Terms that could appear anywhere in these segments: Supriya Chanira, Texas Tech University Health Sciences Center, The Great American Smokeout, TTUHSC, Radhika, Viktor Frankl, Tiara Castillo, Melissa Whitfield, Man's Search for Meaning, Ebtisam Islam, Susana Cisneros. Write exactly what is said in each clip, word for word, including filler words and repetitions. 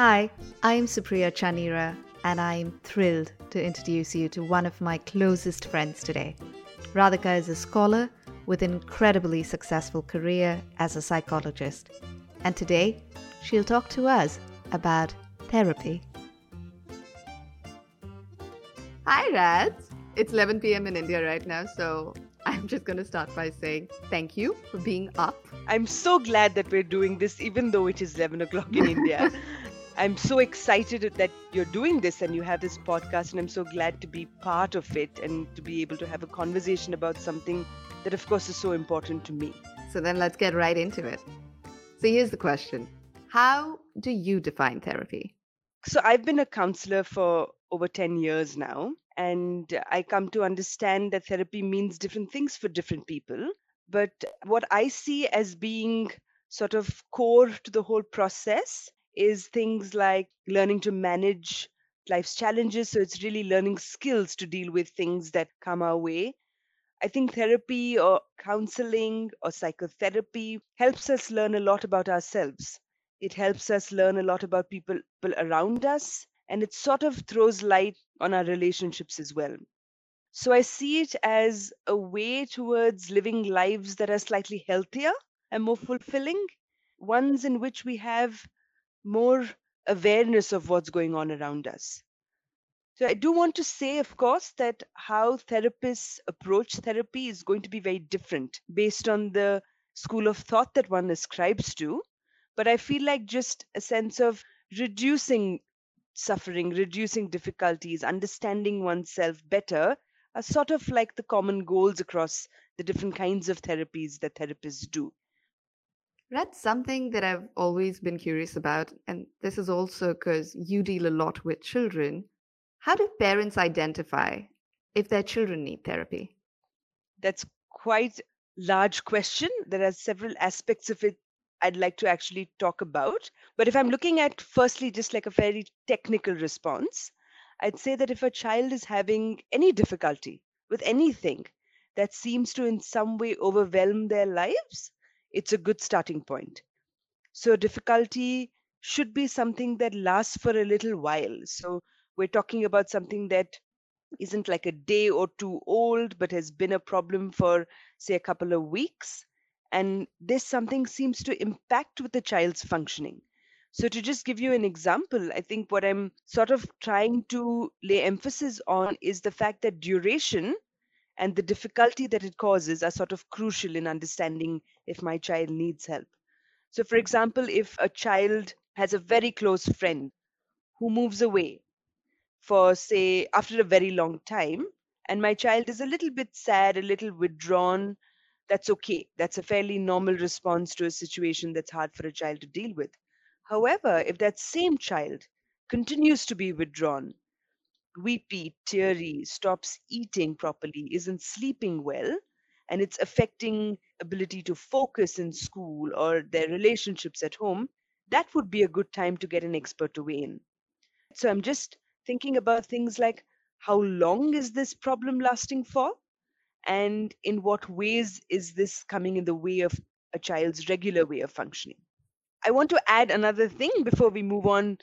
Hi, I'm Supriya Chanira, and I'm thrilled to introduce you to one of my closest friends today. Radhika is a scholar with an incredibly successful career as a psychologist. And today, she'll talk to us about therapy. Hi, Rads. It's eleven p.m. in India right now, so I'm just going to start by saying thank you for being up. I'm so glad that we're doing this, even though it is eleven o'clock in India. I'm so excited that you're doing this and you have this podcast, and I'm so glad to be part of it and to be able to have a conversation about something that, of course, is so important to me. So then let's get right into it. So here's the question. How do you define therapy? So I've been a counselor for over ten years now, and I come to understand that therapy means different things for different people. But what I see as being sort of core to the whole process is things like learning to manage life's challenges. So it's really learning skills to deal with things that come our way. I think therapy or counseling or psychotherapy helps us learn a lot about ourselves. It helps us learn a lot about people, people around us, and it sort of throws light on our relationships as well. So I see it as a way towards living lives that are slightly healthier and more fulfilling, ones in which we have more awareness of what's going on around us. So I do want to say, of course, that how therapists approach therapy is going to be very different based on the school of thought that one ascribes to. But I feel like just a sense of reducing suffering, reducing difficulties, understanding oneself better are sort of like the common goals across the different kinds of therapies that therapists do. That's something that I've always been curious about, and this is also because you deal a lot with children. How do parents identify if their children need therapy? That's quite a large question. There are several aspects of it I'd like to actually talk about. But if I'm looking at, firstly, just like a very technical response, I'd say that if a child is having any difficulty with anything that seems to in some way overwhelm their lives, it's a good starting point. So difficulty should be something that lasts for a little while. So we're talking about something that isn't like a day or two old, but has been a problem for, say, a couple of weeks. And this something seems to impact with the child's functioning. So to just give you an example, I think what I'm sort of trying to lay emphasis on is the fact that duration and the difficulty that it causes are sort of crucial in understanding if my child needs help. So, for example, if a child has a very close friend who moves away for, say, after a very long time, and my child is a little bit sad, a little withdrawn, that's okay. That's a fairly normal response to a situation that's hard for a child to deal with. However, if that same child continues to be withdrawn, weepy, teary, stops eating properly, isn't sleeping well, and it's affecting ability to focus in school or their relationships at home, that would be a good time to get an expert to weigh in. So I'm just thinking about things like, how long is this problem lasting for? And in what ways is this coming in the way of a child's regular way of functioning? I want to add another thing before we move on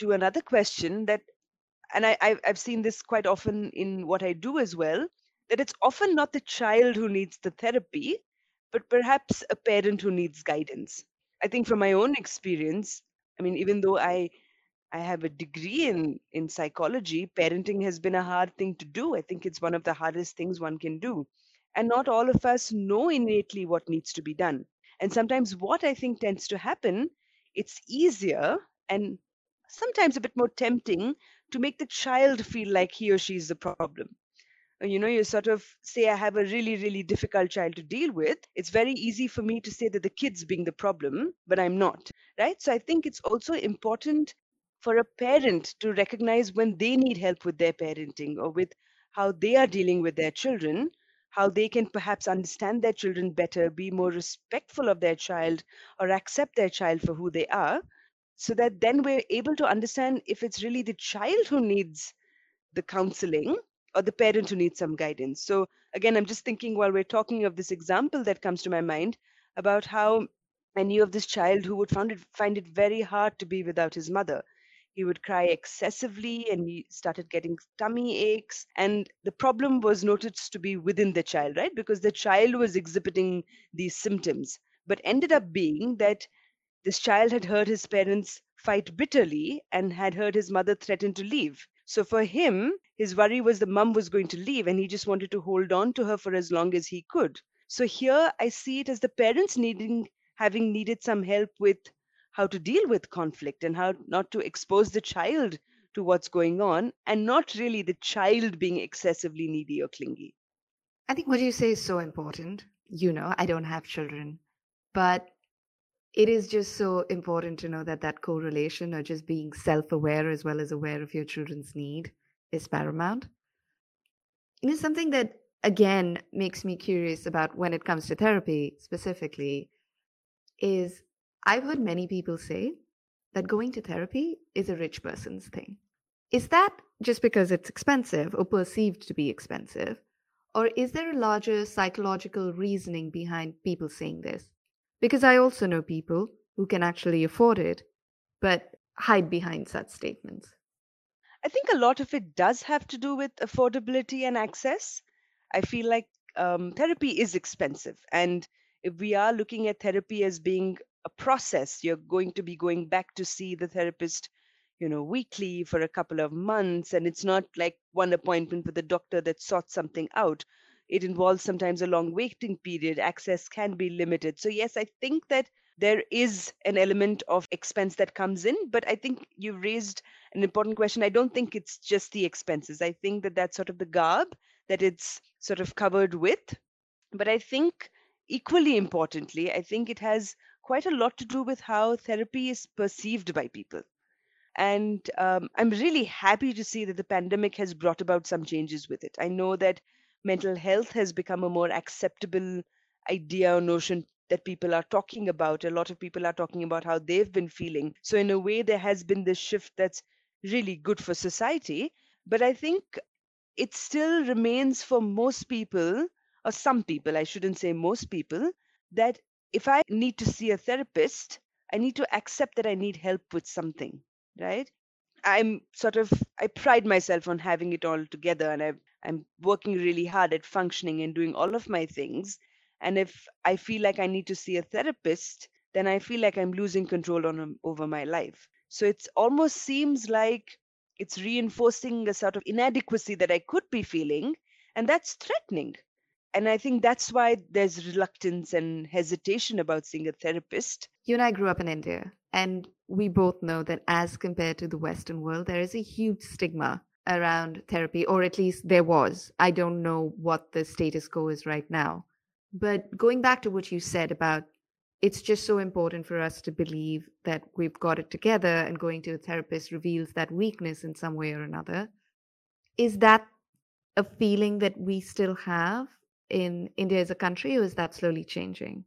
to another question that And I, I've seen this quite often in what I do as well, that it's often not the child who needs the therapy, but perhaps a parent who needs guidance. I think from my own experience, I mean, even though I I have a degree in, in psychology, parenting has been a hard thing to do. I think it's one of the hardest things one can do. And not all of us know innately what needs to be done. And sometimes what I think tends to happen, it's easier and sometimes a bit more tempting to make the child feel like he or she is the problem. You know, you sort of say, I have a really, really difficult child to deal with. It's very easy for me to say that the kid's being the problem, but I'm not, right? So I think it's also important for a parent to recognize when they need help with their parenting or with how they are dealing with their children, how they can perhaps understand their children better, be more respectful of their child, or accept their child for who they are, so that then we're able to understand if it's really the child who needs the counseling or the parent who needs some guidance. So again, I'm just thinking while we're talking of this example that comes to my mind about how I knew of this child who would find it, find it very hard to be without his mother. He would cry excessively and he started getting tummy aches. And the problem was noticed to be within the child, right? Because the child was exhibiting these symptoms, but ended up being that this child had heard his parents fight bitterly and had heard his mother threaten to leave. So for him, his worry was the mum was going to leave and he just wanted to hold on to her for as long as he could. So here I see it as the parents needing, having needed some help with how to deal with conflict and how not to expose the child to what's going on, and not really the child being excessively needy or clingy. I think what you say is so important. You know, I don't have children, but it is just so important to know that that correlation, or just being self-aware as well as aware of your children's need, is paramount. It is something that, again, makes me curious about when it comes to therapy specifically, is I've heard many people say that going to therapy is a rich person's thing. Is that just because it's expensive or perceived to be expensive? Or is there a larger psychological reasoning behind people saying this? Because I also know people who can actually afford it, but hide behind such statements. I think a lot of it does have to do with affordability and access. I feel like um, therapy is expensive. And if we are looking at therapy as being a process, you're going to be going back to see the therapist, you know, weekly for a couple of months. And it's not like one appointment with a doctor that sorts something out. It involves sometimes a long waiting period. Access can be limited. So yes, I think that there is an element of expense that comes in, but I think you've raised an important question. I don't think it's just the expenses. I think that that's sort of the garb that it's sort of covered with. But I think equally importantly, I think it has quite a lot to do with how therapy is perceived by people. And um, I'm really happy to see that the pandemic has brought about some changes with it. I know that mental health has become a more acceptable idea or notion that people are talking about. A lot of people are talking about how they've been feeling. So in a way, there has been this shift that's really good for society. But I think it still remains for most people, or some people, I shouldn't say most people, that if I need to see a therapist, I need to accept that I need help with something, right? I'm sort of, I pride myself on having it all together, and I've, I'm working really hard at functioning and doing all of my things. And if I feel like I need to see a therapist, then I feel like I'm losing control on, over my life. So it almost seems like it's reinforcing a sort of inadequacy that I could be feeling, and that's threatening. And I think that's why there's reluctance and hesitation about seeing a therapist. You and I grew up in India, and we both know that as compared to the Western world, there is a huge stigma around therapy, or at least there was. I don't know what the status quo is right now. But going back to what you said about it's just so important for us to believe that we've got it together, and going to a therapist reveals that weakness in some way or another. Is that a feeling that we still have in India as a country, or is that slowly changing?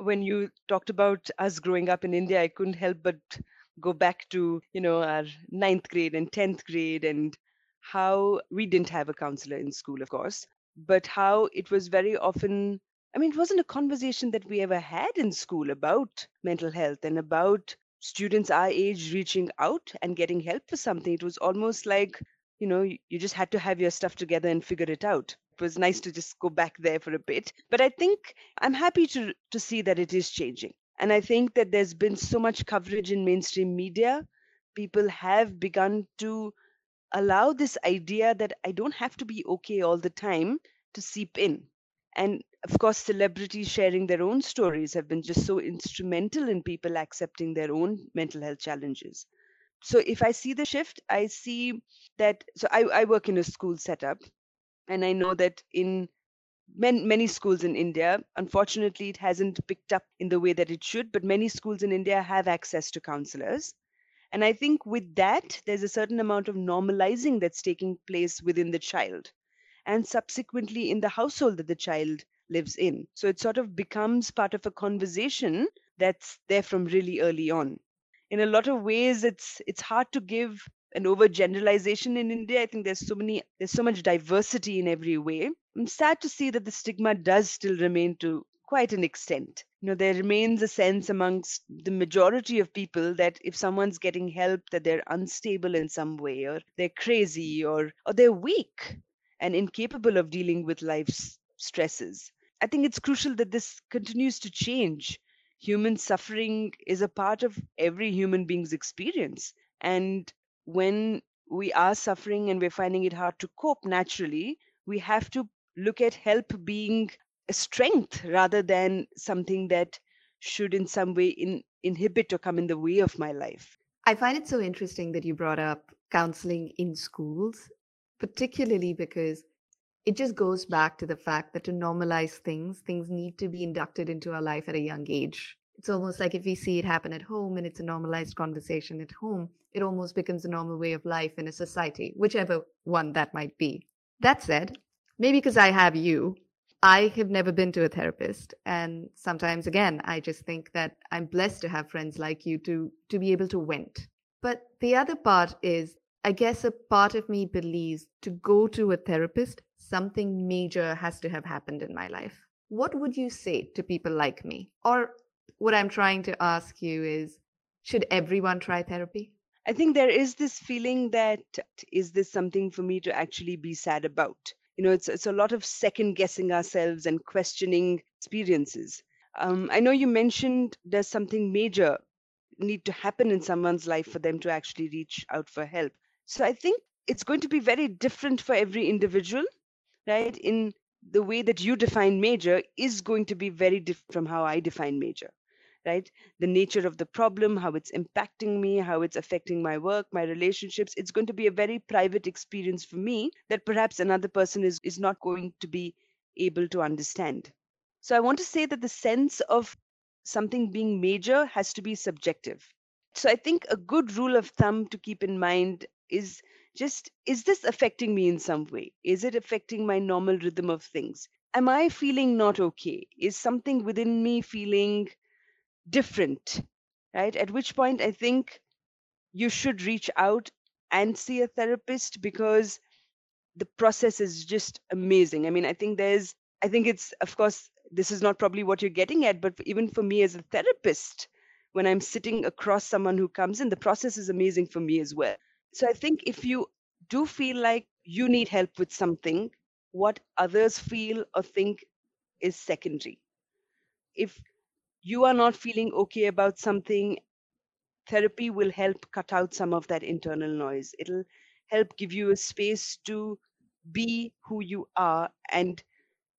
When you talked about us growing up in India, I couldn't help but go back to, you know, our ninth grade and tenth grade, and how we didn't have a counselor in school, of course, but how it was very often, I mean, it wasn't a conversation that we ever had in school about mental health and about students our age reaching out and getting help for something. It was almost like, you know, you just had to have your stuff together and figure it out. It was nice to just go back there for a bit. But I think I'm happy to to see that it is changing. And I think that there's been so much coverage in mainstream media. People have begun to allow this idea that I don't have to be okay all the time to seep in. And of course, celebrities sharing their own stories have been just so instrumental in people accepting their own mental health challenges. So if I see the shift, I see that, so I, I work in a school setup, and I know that in Men, many schools in India, unfortunately, it hasn't picked up in the way that it should, but many schools in India have access to counselors. And I think with that, there's a certain amount of normalizing that's taking place within the child and subsequently in the household that the child lives in. So it sort of becomes part of a conversation that's there from really early on. In a lot of ways, it's it's hard to give an overgeneralization in India. I think there's so many, there's so much diversity in every way. I'm sad to see that the stigma does still remain to quite an extent. You know, there remains a sense amongst the majority of people that if someone's getting help, that they're unstable in some way, or they're crazy, or, or they're weak and incapable of dealing with life's stresses. I think it's crucial that this continues to change. Human suffering is a part of every human being's experience. And when we are suffering and we're finding it hard to cope naturally, we have to look at help being a strength rather than something that should in some way in, inhibit or come in the way of my life. I find it so interesting that you brought up counseling in schools, particularly because it just goes back to the fact that to normalize things, things need to be inducted into our life at a young age. It's almost like if we see it happen at home and it's a normalized conversation at home, it almost becomes a normal way of life in a society, whichever one that might be. That said, maybe because I have you, I have never been to a therapist. And sometimes, again, I just think that I'm blessed to have friends like you to, to be able to vent. But the other part is, I guess a part of me believes to go to a therapist, something major has to have happened in my life. What would you say to people like me? Or what I'm trying to ask you is, should everyone try therapy? I think there is this feeling that, is this something for me to actually be sad about? You know, it's it's a lot of second guessing ourselves and questioning experiences. Um, I know you mentioned there's something major need to happen in someone's life for them to actually reach out for help. So I think it's going to be very different for every individual, right? In the way that you define major is going to be very different from how I define major, right? The nature of the problem, how it's impacting me, how it's affecting my work, my relationships, it's going to be a very private experience for me that perhaps another person is, is not going to be able to understand. So I want to say that the sense of something being major has to be subjective. So I think a good rule of thumb to keep in mind is just, is this affecting me in some way? Is it affecting my normal rhythm of things? Am I feeling not okay? Is something within me feeling different, right? At which point I think you should reach out and see a therapist, because the process is just amazing. I mean, I think there's, I think it's, of course, this is not probably what you're getting at, but even for me as a therapist, when I'm sitting across someone who comes in, the process is amazing for me as well. So I think if you do feel like you need help with something, what others feel or think is secondary. If you are not feeling okay about something, therapy will help cut out some of that internal noise. It'll help give you a space to be who you are and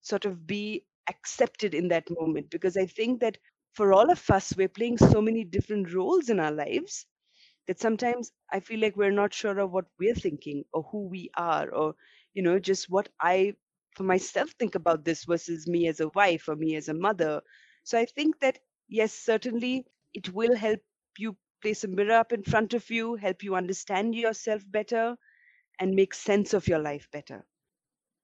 sort of be accepted in that moment. Because I think that for all of us, we're playing so many different roles in our lives that sometimes I feel like we're not sure of what we're thinking or who we are, or, you know, just what I for myself think about this versus me as a wife or me as a mother. So I think that, yes, certainly it will help you place a mirror up in front of you, help you understand yourself better and make sense of your life better.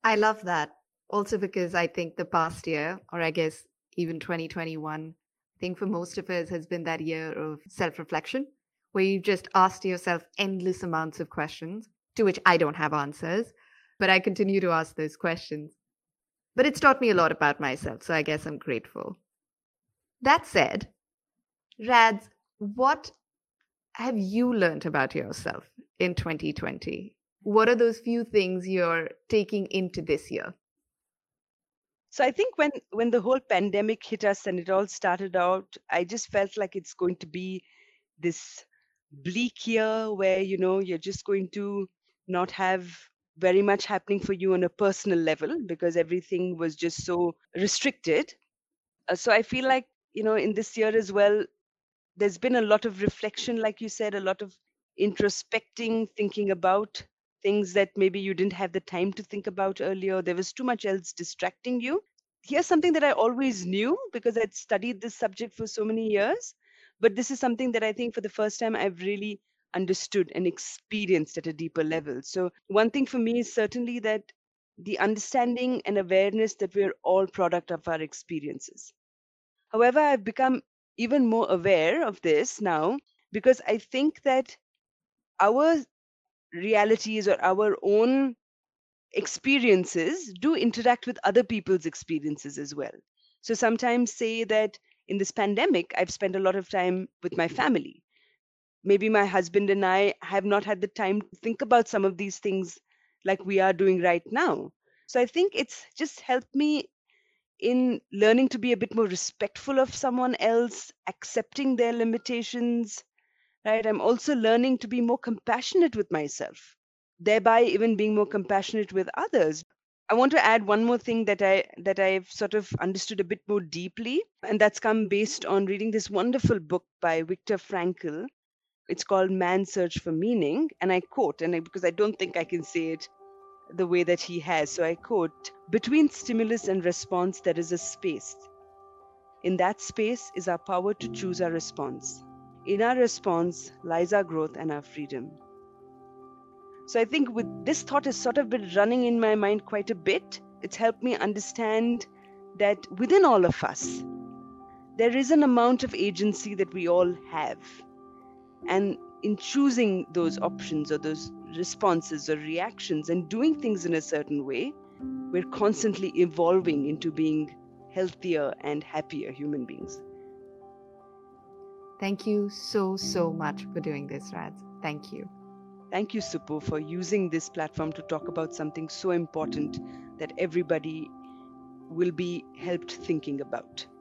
I love that. Also, because I think the past year, or I guess even twenty twenty-one, I think for most of us has been that year of self-reflection, where you just asked yourself endless amounts of questions, to which I don't have answers, but I continue to ask those questions. But it's taught me a lot about myself, so I guess I'm grateful. That said, Radz, what have you learned about yourself in twenty twenty? What are those few things you're taking into this year? So I think when, when the whole pandemic hit us and it all started out, I just felt like it's going to be this bleak year where, you know, you're just going to not have very much happening for you on a personal level because everything was just so restricted. Uh, so I feel like, you know, in this year as well, there's been a lot of reflection, like you said, a lot of introspecting, thinking about things that maybe you didn't have the time to think about earlier. There was too much else distracting you. Here's something that I always knew because I'd studied this subject for so many years. But this is something that I think for the first time I've really understood and experienced at a deeper level. So one thing for me is certainly that the understanding and awareness that we're all product of our experiences. However, I've become even more aware of this now because I think that our realities or our own experiences do interact with other people's experiences as well. So sometimes say that in this pandemic, I've spent a lot of time with my family. Maybe my husband and I have not had the time to think about some of these things like we are doing right now. So I think it's just helped me in learning to be a bit more respectful of someone else, accepting their limitations, right? I'm also learning to be more compassionate with myself, thereby even being more compassionate with others. I want to add one more thing that I that I've sort of understood a bit more deeply, and that's come based on reading this wonderful book by Viktor Frankl. It's called Man's Search for Meaning, and I quote, and I, because I don't think I can say it the way that he has, so I quote, "Between stimulus and response, there is a space. In that space is our power to choose our response. In our response lies our growth and our freedom." So I think with this thought has sort of been running in my mind quite a bit. It's helped me understand that within all of us, there is an amount of agency that we all have. And in choosing those options or those responses or reactions and doing things in a certain way, we're constantly evolving into being healthier and happier human beings. Thank you so, so much for doing this, Radh. Thank you. Thank you, Supu, for using this platform to talk about something so important that everybody will be helped thinking about.